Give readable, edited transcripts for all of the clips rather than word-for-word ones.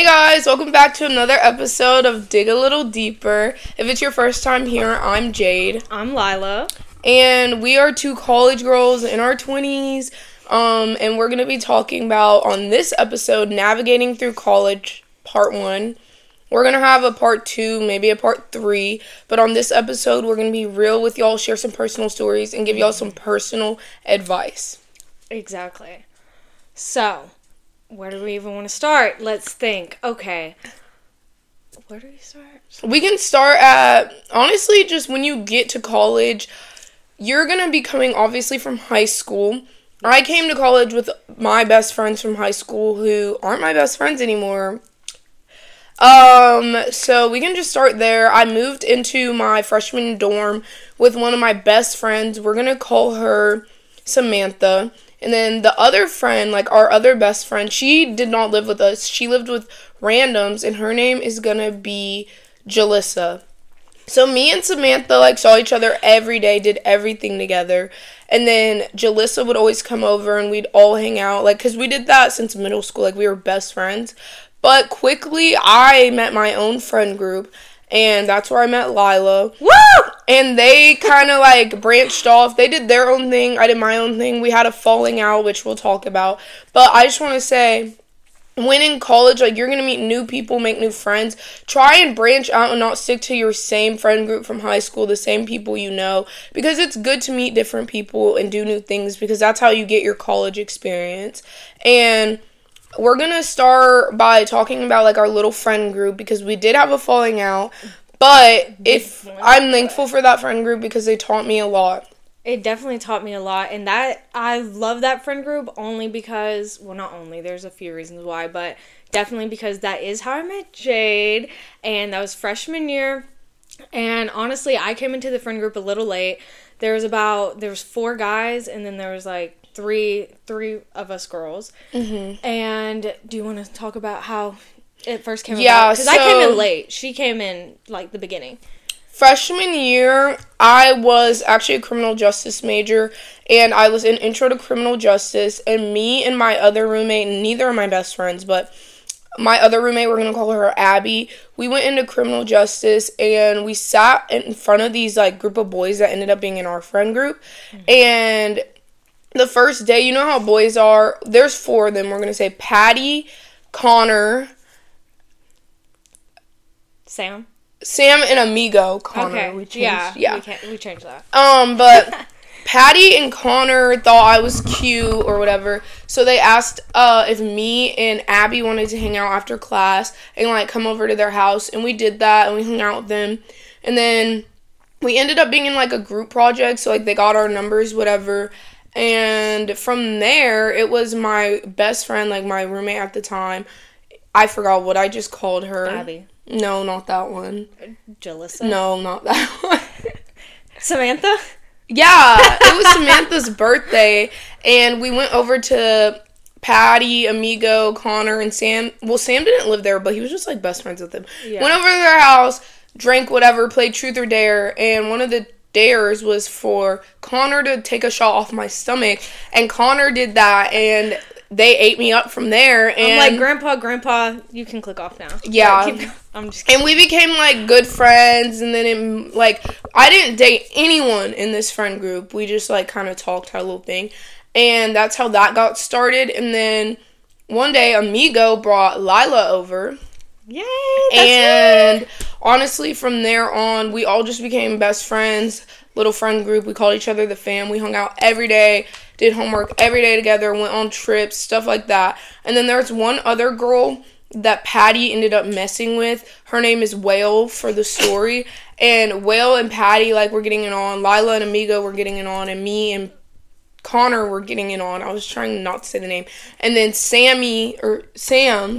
Hey guys, welcome back to another episode of Dig a Little Deeper. If it's your first time here, I'm Jade. I'm Lila. And we are two college girls in our 20s, and we're going to be talking about, on this episode, Navigating Through College, Part 1. We're going to have a Part 2, maybe a Part 3, but on this episode, we're going to be real with y'all, share some personal stories, and give y'all some personal advice. Exactly. So, where do we even want to start? Let's think. Okay. Where do we start? We can start at, honestly, just when you get to college, you're going to be coming, obviously, from high school. I came to college with my best friends from high school who aren't my best friends anymore. So we can just start there. I moved into my freshman dorm with one of my best friends. We're going to call her Samantha. And then the other friend, like our other best friend, she did not live with us. She lived with randoms, and her name is going to be Jalissa. So me and Samantha, like, saw each other every day, did everything together. And then Jalissa would always come over, and we'd all hang out. Like, because we did that since middle school. Like, we were best friends. But quickly, I met my own friend group, and that's where I met Lila. Woo! And they kind of, like, branched off. They did their own thing. I did my own thing. We had a falling out, which we'll talk about. But I just want to say, when in college, like, you're going to meet new people, make new friends. Try and branch out and not stick to your same friend group from high school, the same people you know. Because it's good to meet different people and do new things, because that's how you get your college experience. And we're going to start by talking about, like, our little friend group, because we did have a falling out. But if I'm thankful for that friend group, because they taught me a lot. It definitely taught me a lot. And that I love that friend group only because, well, not only, there's a few reasons why, but definitely because that is how I met Jade. And that was freshman year. And honestly, I came into the friend group a little late. There was 4 guys, and then there was like three of us girls. Mm-hmm. And do you want to talk about how it first came about? Because so, I came in late. She came in, like, the beginning. Freshman year, I was actually a criminal justice major, and I was in Intro to Criminal Justice, and me and my other roommate, neither are my best friends, but my other roommate, we're going to call her Abby, we went into criminal justice, and we sat in front of these, like, group of boys that ended up being in our friend group, mm-hmm. and the first day, you know how boys are, there's 4 of them, we're going to say Patty, Connor, Sam and Amigo. Connor. Okay. We changed, yeah. We changed that. But Patty and Connor thought I was cute or whatever, so they asked if me and Abby wanted to hang out after class and, like, come over to their house, and we did that, and we hung out with them, and then we ended up being in, like, a group project, so, like, they got our numbers, whatever, and from there, it was my best friend, like, my roommate at the time. I forgot what I just called her. Abby. No, not that one. Jalissa? No, not that one. Samantha? Yeah, it was Samantha's birthday, and we went over to Patty, Amigo, Connor, and Sam. Well, Sam didn't live there, but he was just, like, best friends with them. Yeah. Went over to their house, drank whatever, played Truth or Dare, and one of the dares was for Connor to take a shot off my stomach, and Connor did that, and they ate me up from there, and I'm like, Grandpa, you can click off now. Yeah. Like, I'm just kidding. And we became, like, good friends, and then, it, like, I didn't date anyone in this friend group. We just, like, kind of talked our little thing, and that's how that got started, and then one day, Amigo brought Lila over. Yay, that's and it. Honestly, from there on, we all just became best friends, little friend group. We called each other the fam. We hung out every day, did homework every day together, went on trips, stuff like that. And then there's one other girl that Patty ended up messing with. Her name is Whale for the story. And Whale and Patty, like, were getting it on. Lila and Amigo were getting it on. And me and Connor were getting it on. I was trying not to say the name. And then Sam.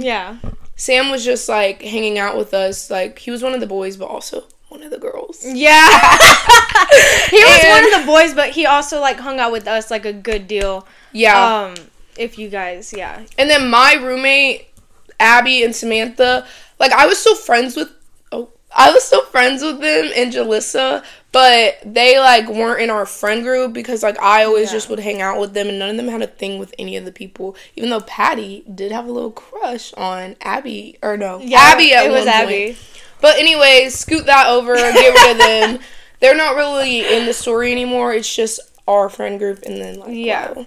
Yeah. Sam was just, like, hanging out with us. Like, he was one of the boys, but also one of the girls. Yeah. He was one of the boys, but he also, like, hung out with us, like, a good deal. Yeah. If you guys, yeah. And then my roommate, Abby and Samantha, like, I was still friends with them and Jalissa, But they, like, weren't in our friend group because, like, I always just would hang out with them. And none of them had a thing with any of the people. Even though Patty did have a little crush on Abby. Or, no. Yeah, Abby at one point. It was Abby. But, anyways, scoot that over. Get rid of them. They're not really in the story anymore. It's just our friend group and then, like, wow.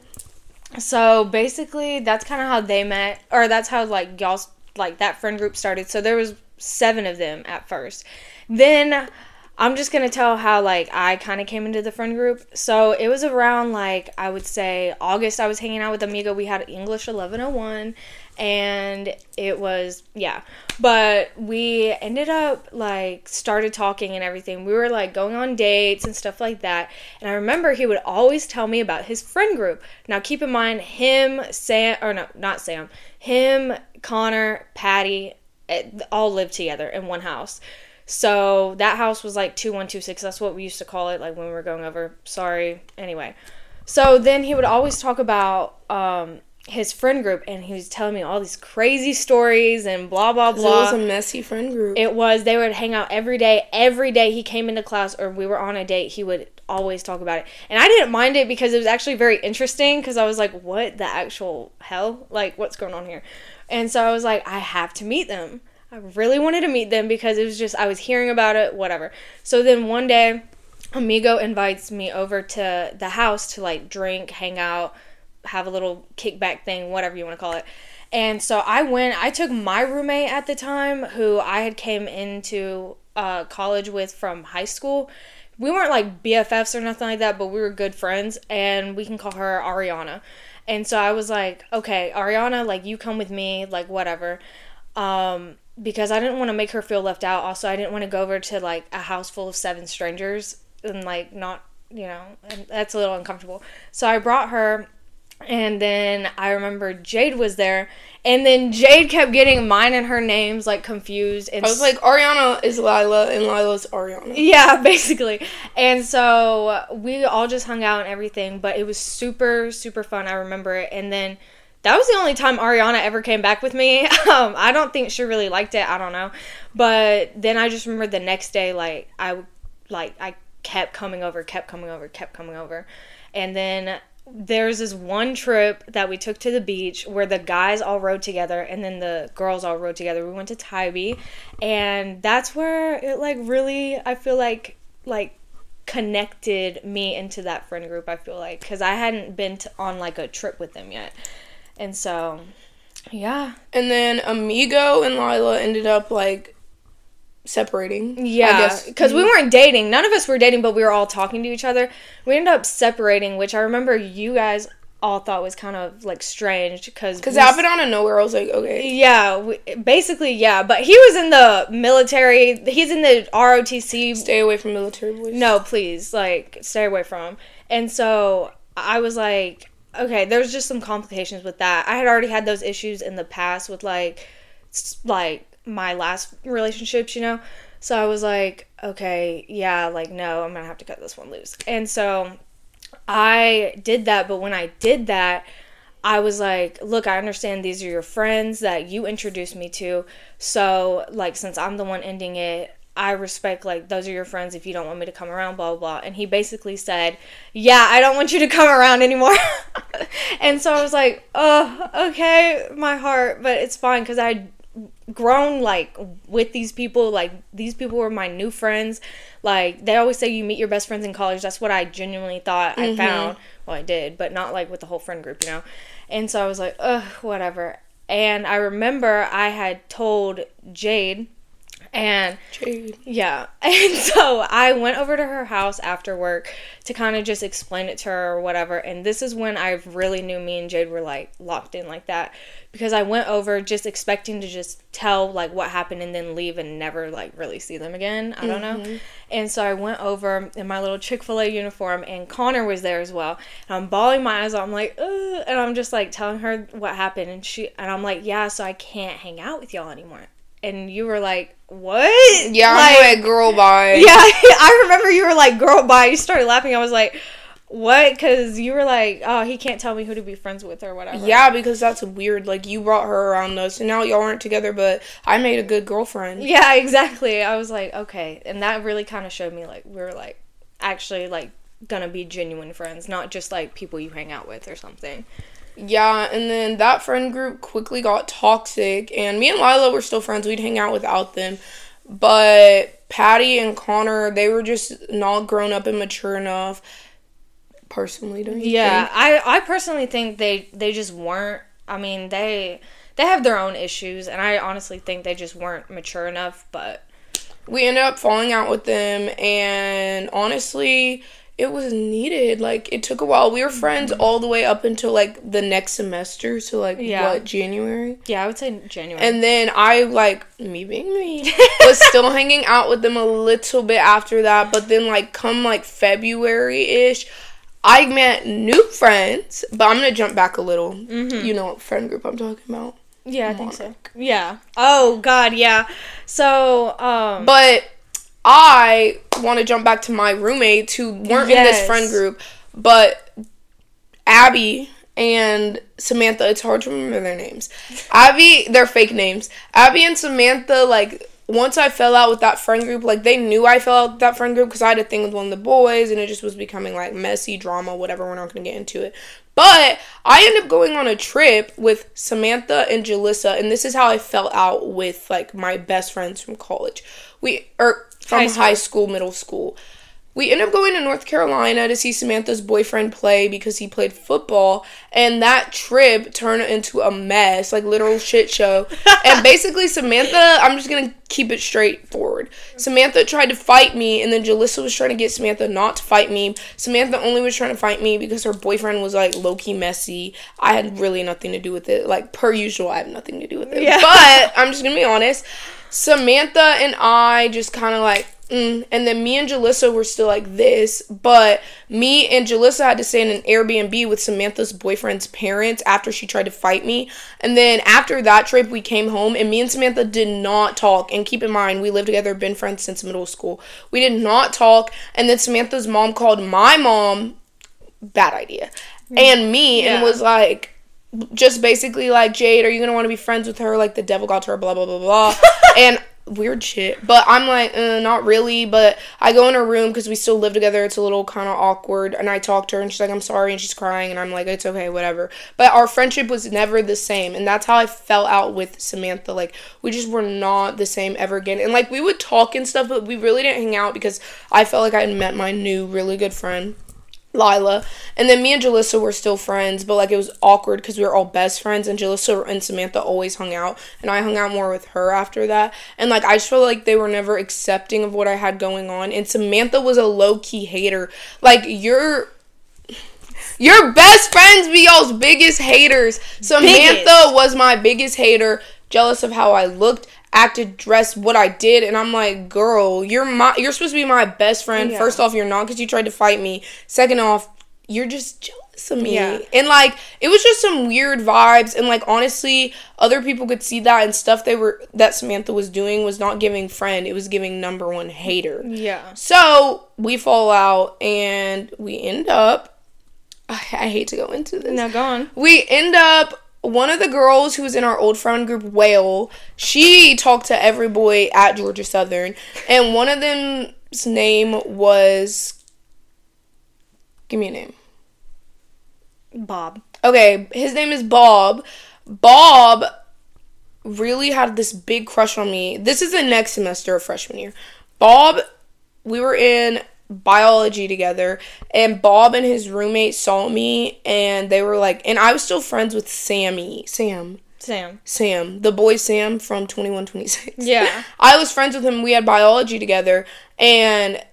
So, basically, that's kind of how they met. Or that's how, like, y'all, like, that friend group started. So, there was 7 of them at first. Then... I'm just going to tell how, like, I kind of came into the friend group. So, it was around, like, I would say August. I was hanging out with Amiga. We had English 1101. And it was, But we ended up, like, started talking and everything. We were, like, going on dates and stuff like that. And I remember he would always tell me about his friend group. Now, keep in mind, Him, Connor, Patty, all lived together in one house. So, that house was, like, 2126. That's what we used to call it, like, when we were going over. Sorry. Anyway. So, then he would always talk about his friend group, and he was telling me all these crazy stories and blah, blah, blah. It was a messy friend group. It was. They would hang out every day. Every day he came into class or we were on a date, he would always talk about it. And I didn't mind it because it was actually very interesting because I was like, what the actual hell? Like, what's going on here? And so, I was like, I have to meet them. I really wanted to meet them because it was just, I was hearing about it, whatever. So then one day, Amigo invites me over to the house to, like, drink, hang out, have a little kickback thing, whatever you want to call it. And so I went, I took my roommate at the time, who I had came into college with from high school. We weren't, like, BFFs or nothing like that, but we were good friends, and we can call her Ariana. And so I was like, okay, Ariana, like, you come with me, like, whatever. Because I didn't want to make her feel left out. Also, I didn't want to go over to, like, a house full of 7 strangers and, like, not, you know, and that's a little uncomfortable. So I brought her, and then I remember Jade was there, and then Jade kept getting mine and her names, like, confused. I was like, Ariana is Lila, and Lila's Ariana. Yeah, basically. And so we all just hung out and everything, but it was super, super fun. I remember it. And then... that was the only time Ariana ever came back with me. I don't think she really liked it. I don't know. But then I just remember the next day, like, I kept coming over. And then there's this one trip that we took to the beach where the guys all rode together and then the girls all rode together. We went to Tybee. And that's where it, like, really, I feel like, connected me into that friend group, I feel like. Because I hadn't been on, like, a trip with them yet. And so, yeah. And then Amigo and Lila ended up, like, separating. Yeah. I guess. Because we weren't dating. None of us were dating, but we were all talking to each other. We ended up separating, which I remember you guys all thought was kind of, like, strange. Because it happened out of nowhere. I was like, okay. Yeah. Basically, yeah. But he was in the military. He's in the ROTC. Stay away from military boys. No, please. Like, stay away from him. And so, I was like... okay, there's just some complications with that. I had already had those issues in the past with, like, my last relationships, you know? So, I was like, okay, yeah, like, no, I'm gonna have to cut this one loose. And so, I did that, but when I did that, I was like, look, I understand these are your friends that you introduced me to, so, like, since I'm the one ending it, I respect, like, those are your friends if you don't want me to come around, blah, blah, blah. And he basically said, yeah, I don't want you to come around anymore. And so I was like, oh, okay, my heart, but it's fine because I'd grown, like, with these people. Like, these people were my new friends. Like, they always say you meet your best friends in college. That's what I genuinely thought I found. Well, I did, but not, like, with the whole friend group, you know. And so I was like, ugh, whatever. And I remember I had told Jade... and yeah, and so I went over to her house after work to kind of just explain it to her or whatever, and this is when I really knew me and Jade were, like, locked in like that, because I went over just expecting to just tell, like, what happened and then leave and never, like, really see them again. I don't know. And so I went over in my little Chick-fil-A uniform, and Connor was there as well, and I'm bawling my eyes out. I'm like, ugh, and I'm just, like, telling her what happened, and I'm like, yeah, so I can't hang out with y'all anymore. And you were like, what? Yeah, like, I'm like, girl, bye. Yeah, I remember you were like, girl, bye. You started laughing. I was like, what? Because you were like, oh, he can't tell me who to be friends with or whatever. Yeah, because that's weird. Like, you brought her around us, and now y'all aren't together, but I made a good girlfriend. Yeah, exactly. I was like, okay. And that really kind of showed me, like, we were like, actually, like, gonna be genuine friends, not just, like, people you hang out with or something. Yeah, and then that friend group quickly got toxic, and me and Lila were still friends. We'd hang out without them, but Patty and Connor, they were just not grown up and mature enough. Personally, don't you think? I personally think they just weren't. I mean, they have their own issues, and I honestly think they just weren't mature enough, but... We ended up falling out with them, and honestly... It was needed. Like, it took a while. We were friends all the way up until, like, the next semester. So, like, what, January? Yeah, I would say January. And then I, like, me being me, was still hanging out with them a little bit after that. But then, like, come, like, February-ish, I met new friends. But I'm going to jump back a little. Mm-hmm. You know what friend group I'm talking about. Yeah, Monarch. I think so. Yeah. Oh, God, yeah. So, But... I want to jump back to my roommates who weren't in this friend group, but Abby and Samantha, it's hard to remember their names. Abby, they're fake names. Abby and Samantha, like, once I fell out with that friend group, like, they knew I fell out with that friend group because I had a thing with one of the boys, and it just was becoming, like, messy, drama, whatever. We're not going to get into it. But I ended up going on a trip with Samantha and Jalissa, and this is how I fell out with, like, my best friends from college. From high school, middle school. We ended up going to North Carolina to see Samantha's boyfriend play because he played football. And that trip turned into a mess, like literal shit show. And basically Samantha, I'm just going to keep it straightforward. Samantha tried to fight me, and then Jalissa was trying to get Samantha not to fight me. Samantha only was trying to fight me because her boyfriend was, like, low-key messy. I had really nothing to do with it. Like, per usual, I have nothing to do with it. Yeah. But I'm just going to be honest. Samantha and I just kind of, like, and then me and Jalissa were still like this, but me and Jalissa had to stay in an Airbnb with Samantha's boyfriend's parents after she tried to fight me. And then after that trip, we came home, and me and Samantha did not talk. And keep in mind, we lived together, been friends since middle school. We did not talk, and then Samantha's mom called my mom, bad idea, and me, and was like, just basically like, Jade, are you gonna want to be friends with her? Like, the devil got to her, blah, blah, blah, blah. And weird shit. But I'm like, not really. But I go in her room because we still live together. It's a little kind of awkward. And I talk to her, and she's like, I'm sorry. And she's crying. And I'm like, it's okay, whatever. But our friendship was never the same. And that's how I fell out with Samantha. Like, we just were not the same ever again. And, like, we would talk and stuff, but we really didn't hang out because I felt like I had met my new really good friend, Lila. And then me and Jalissa were still friends, but, like, it was awkward because we were all best friends, and Jalissa and Samantha always hung out, and I hung out more with her after that. And, like, I just felt like they were never accepting of what I had going on, and Samantha was a low-key hater. Like, your best friends be y'all's biggest haters. Samantha was my biggest hater, jealous of how I looked, acted, dressed, what I did, and I'm like, girl, you're supposed to be my best friend. Yeah. First off, you're not because you tried to fight me. Second off, you're just jealous of me. Yeah. And, like, it was just some weird vibes, and, like, honestly, other people could see that, and stuff that Samantha was doing was not giving friend, it was giving number one hater. Yeah. So, we fall out, and we end up, I hate to go into this. No, go on. We end up, one of the girls who was in our old friend group, Whale, she talked to every boy at Georgia Southern, and one of them's name was, give me a name. Bob. Okay, his name is Bob. Bob really had this big crush on me. This is the next semester of freshman year. Bob, we were in biology together, and Bob and his roommate saw me, and they were like, and I was still friends with Sam, the boy Sam from 2126. Yeah. I was friends with him. We had biology together, and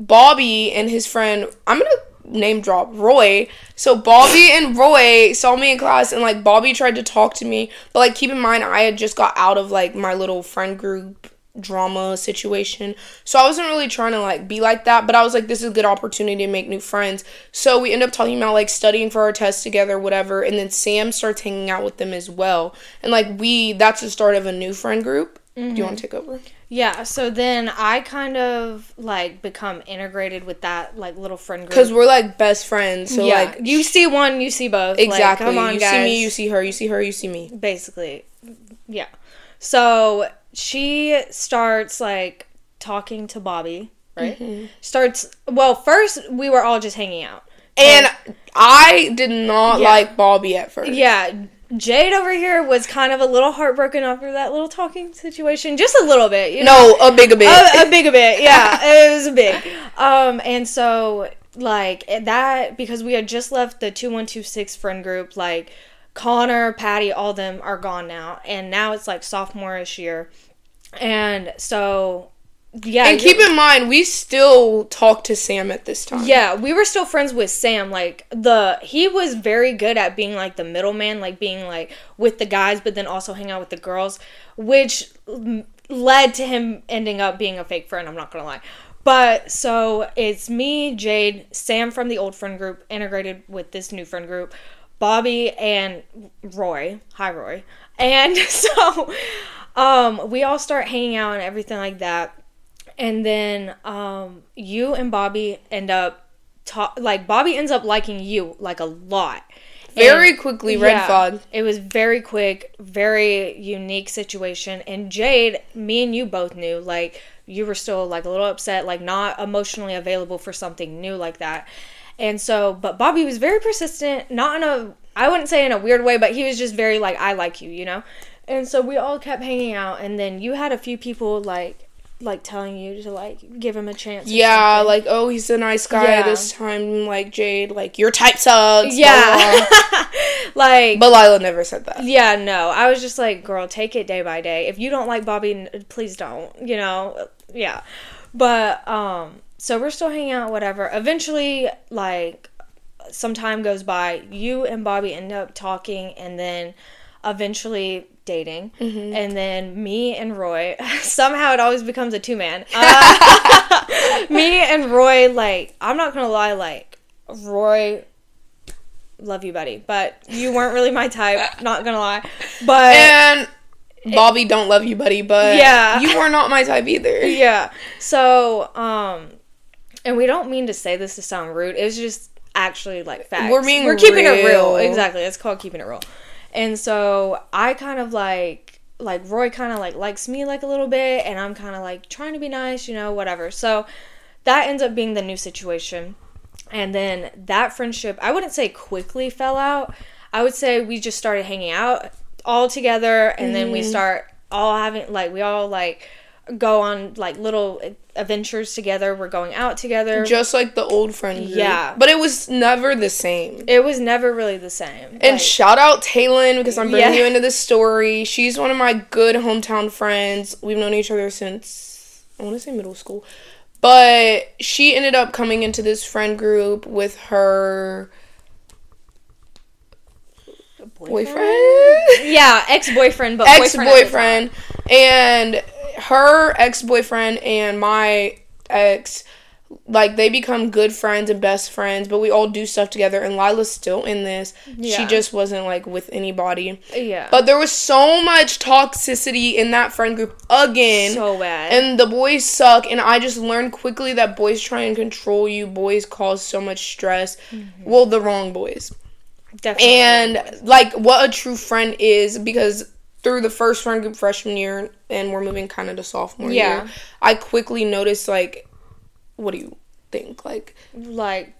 Bobby and his friend, I'm gonna name drop Roy. So Bobby and Roy saw me in class, and, like, Bobby tried to talk to me, but, like, keep in mind, I had just got out of, like, my little friend group drama situation, so I wasn't really trying to, like, be like that, but I was like, this is a good opportunity to make new friends. So we end up talking about, like, studying for our tests together, whatever, and then Sam starts hanging out with them as well, and, like, that's the start of a new friend group. Do you want to take over? Yeah, so then I kind of, like, become integrated with that, like, little friend group. Because we're, like, best friends, so, like... You see one, you see both. Exactly. Like, come on, guys. You see me, you see her, you see her, you see me. Basically, yeah. So... she starts, like, talking to Bobby, right? Mm-hmm. First we were all just hanging out. And I did not like Bobby at first. Yeah. Jade over here was kind of a little heartbroken after that little talking situation. Just a little bit. You know? No, a big bit. Yeah, it was a big. And so, like, that, because we had just left the 2126 friend group, like, Connor, Patty, all them are gone now. And now it's, like, sophomore-ish year. And so... Yeah, and keep in mind, we still talk to Sam at this time. Yeah, we were still friends with Sam. Like, he was very good at being, like, the middleman, like, being, like, with the guys, but then also hang out with the girls, which led to him ending up being a fake friend, I'm not gonna lie. But, so, it's me, Jade, Sam from the old friend group, integrated with this new friend group, Bobby, and Roy. Hi, Roy. And so, we all start hanging out and everything like that. And then, you and Bobby end up, Bobby ends up liking you, like, a lot. Very quickly, red flag. It was very quick, very unique situation. And Jade, me and you both knew, like, you were still, like, a little upset, like, not emotionally available for something new like that. And so, but Bobby was very persistent, not in a, I wouldn't say in a weird way, but he was just very, like, I like you, you know? And so, we all kept hanging out, and then you had a few people, like telling you to like give him a chance. Yeah, something. Like, oh, he's a nice guy this time, like, Jade, like, your type sucks. Yeah. Like, but Lila never said that. Yeah, no. I was just like, girl, take it day by day. If you don't like Bobby, please don't, you know? Yeah. But so we're still hanging out, whatever. Eventually, like, some time goes by, you and Bobby end up talking, and then eventually dating. Mm-hmm. And then me and Roy, somehow it always becomes a two-man. Me and Roy, like, I'm not gonna lie, like, Roy, love you, buddy, but you weren't really my type, not gonna lie. But and Bobby, don't love you, buddy, but you were not my type either. Yeah. So and we don't mean to say this to sound rude, it's just actually, like, facts. We're keeping it real. Exactly, it's called keeping it real. And so, I kind of, like, Roy kind of, like, likes me, like, a little bit, and I'm kind of, like, trying to be nice, you know, whatever. So, that ends up being the new situation. And then, that friendship, I wouldn't say quickly fell out. I would say we just started hanging out all together, and then we start all having, like, we all, like, go on, like, little adventures together. We're going out together. Just like the old friend group. Yeah. But it was never the same. It was never really the same. And like, shout out Taylin, because I'm bringing you into this story. She's one of my good hometown friends. We've known each other since, I want to say, middle school. But she ended up coming into this friend group with her... Boyfriend? Yeah, ex-boyfriend, but ex-boyfriend. And... her ex-boyfriend and my ex, like, they become good friends and best friends, but we all do stuff together, and Lila's still in this. Yeah. She just wasn't, like, with anybody. Yeah. But there was so much toxicity in that friend group again. So bad. And the boys suck, and I just learned quickly that boys try and control you. Boys cause so much stress. Mm-hmm. Well, the wrong boys. Definitely. And, like, what a true friend is, because... through the first friend group freshman year, and we're moving kind of to sophomore year, I quickly noticed, like, what do you think? Like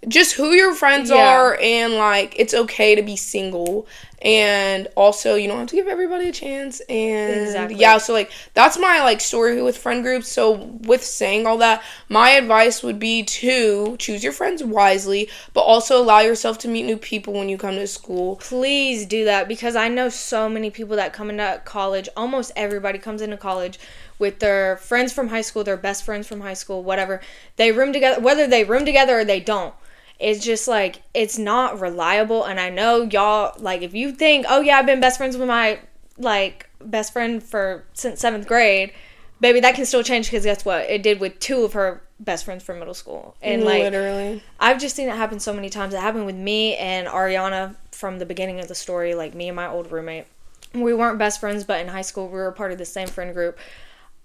just who your friends are, and, like, it's okay to be single. And also, you don't have to give everybody a chance. And, so, like, that's my, like, story with friend groups. So, with saying all that, my advice would be to choose your friends wisely, but also allow yourself to meet new people when you come to school. Please do that, because I know so many people that come into college, almost everybody comes into college with their friends from high school, their best friends from high school, whatever. They room together, whether they room together or they don't. It's just, like, it's not reliable, and I know y'all, like, if you think, oh, yeah, I've been best friends with my, like, best friend since 7th grade, baby, that can still change, because guess what? It did with two of her best friends from middle school. And, like, literally. I've just seen it happen so many times. It happened with me and Ariana from the beginning of the story, like, me and my old roommate. We weren't best friends, but in high school, we were part of the same friend group.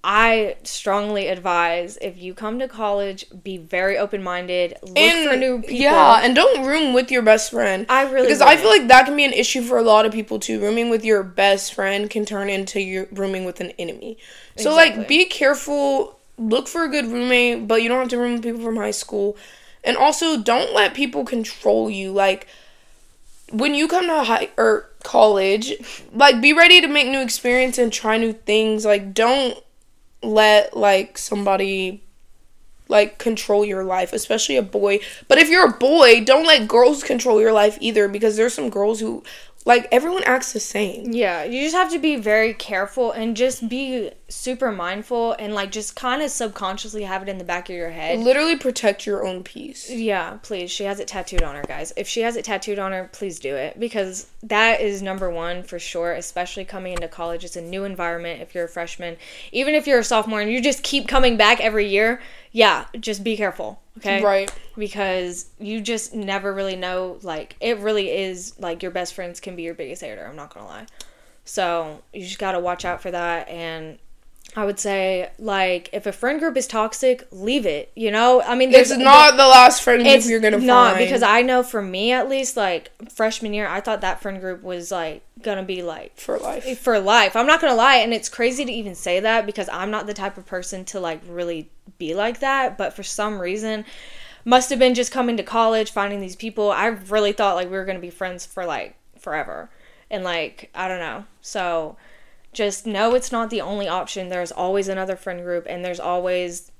I strongly advise, if you come to college, be very open-minded, look for new people. Yeah, and don't room with your best friend. I feel like that can be an issue for a lot of people, too. Rooming with your best friend can turn into rooming with an enemy. So, like, be careful look for a good roommate, but you don't have to room with people from high school. And also, don't let people control you. Like, when you come to college, like, be ready to make new experience and try new things. Like, don't let, like, somebody, like, control your life, especially a boy. But if you're a boy, don't let girls control your life either, because there's some girls who, like, everyone acts the same. Yeah, you just have to be very careful and just be super mindful and, like, just kind of subconsciously have it in the back of your head. Literally protect your own peace. Yeah, please. She has it tattooed on her, guys. If she has it tattooed on her, please do it, because that is number one for sure, especially coming into college. It's a new environment if you're a freshman. Even if you're a sophomore and you just keep coming back every year, yeah, just be careful. Okay? Right. Because you just never really know, like, it really is, like, your best friends can be your biggest hater, I'm not gonna lie. So, you just gotta watch out for that, and I would say, like, if a friend group is toxic, leave it, you know? I mean, it's not the last friend group you're gonna find. It's not, because I know for me, at least, like, freshman year, I thought that friend group was, like, gonna be, like... For life. I'm not gonna lie, and it's crazy to even say that, because I'm not the type of person to, like, really be like that, but for some reason, must have been just coming to college, finding these people, I really thought, like, we were gonna be friends for, like, forever. And, like, I don't know. So... just know it's not the only option. There's always another friend group, and there's always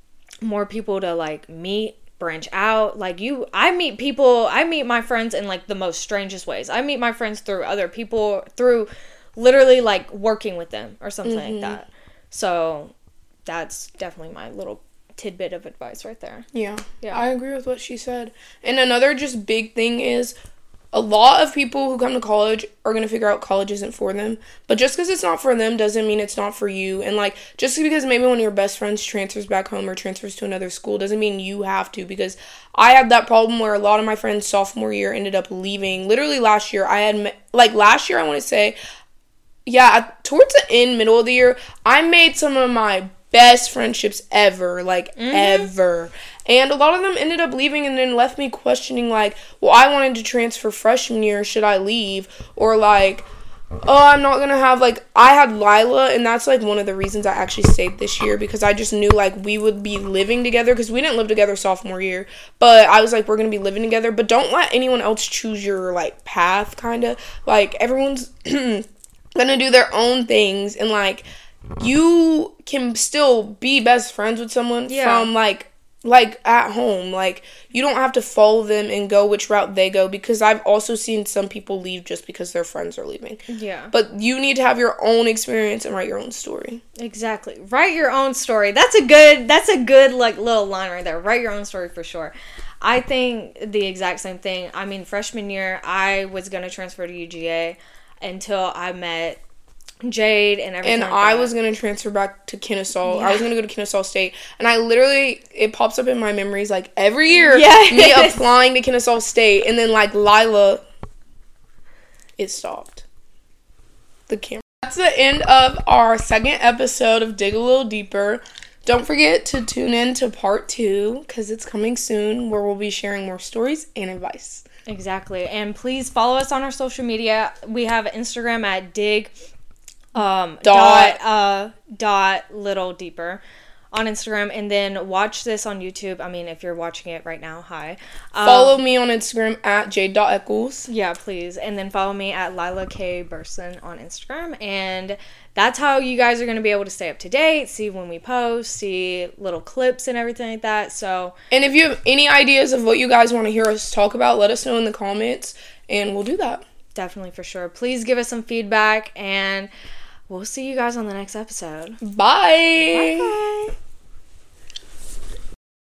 more people to, like, meet, branch out. Like, I meet my friends in, like, the most strangest ways. I meet my friends through other people, through literally, like, working with them or something like that. So that's definitely my little tidbit of advice right there. Yeah, I agree with what she said. And another just big thing is, a lot of people who come to college are going to figure out college isn't for them. But just because it's not for them doesn't mean it's not for you. And, like, just because maybe one of your best friends transfers back home or transfers to another school doesn't mean you have to. Because I had that problem where a lot of my friends sophomore year ended up leaving. Literally last year, towards the middle of the year, I made some of my best friendships ever, like, ever. And a lot of them ended up leaving and then left me questioning, like, well, I wanted to transfer freshman year, should I leave? Or, like, oh, I'm not gonna have, like, I had Lila, and that's, like, one of the reasons I actually stayed this year, because I just knew, like, we would be living together, because we didn't live together sophomore year, but I was like, we're gonna be living together. But don't let anyone else choose your, like, path, kinda, like, everyone's gonna do their own things, and, like, you can still be best friends with someone from, like, at home. Like, you don't have to follow them and go which route they go, because I've also seen some people leave just because their friends are leaving. Yeah. But you need to have your own experience and write your own story. Exactly. Write your own story. That's a good, like, little line right there. Write your own story for sure. I think the exact same thing. I mean, freshman year, I was going to transfer to UGA until I met Jade and everything. And like I was going to transfer back to Kennesaw. Yeah. I was going to go to Kennesaw State. And I literally, it pops up in my memories, like, every year, me applying to Kennesaw State. And then, like, Lila, it stopped. The camera. That's the end of our second episode of Dig a Little Deeper. Don't forget to tune in to part 2, because it's coming soon, where we'll be sharing more stories and advice. Exactly. And please follow us on our social media. We have Instagram at dig... little deeper on Instagram, and then watch this on YouTube. I mean, if you're watching it right now, hi. Follow me on Instagram at jade.eccles. Yeah, please. And then follow me at Lila K. Burson on Instagram. And that's how you guys are going to be able to stay up to date, see when we post, see little clips and everything like that. So, and if you have any ideas of what you guys want to hear us talk about, let us know in the comments, and we'll do that. Definitely, for sure. Please give us some feedback, and we'll see you guys on the next episode. Bye. Bye.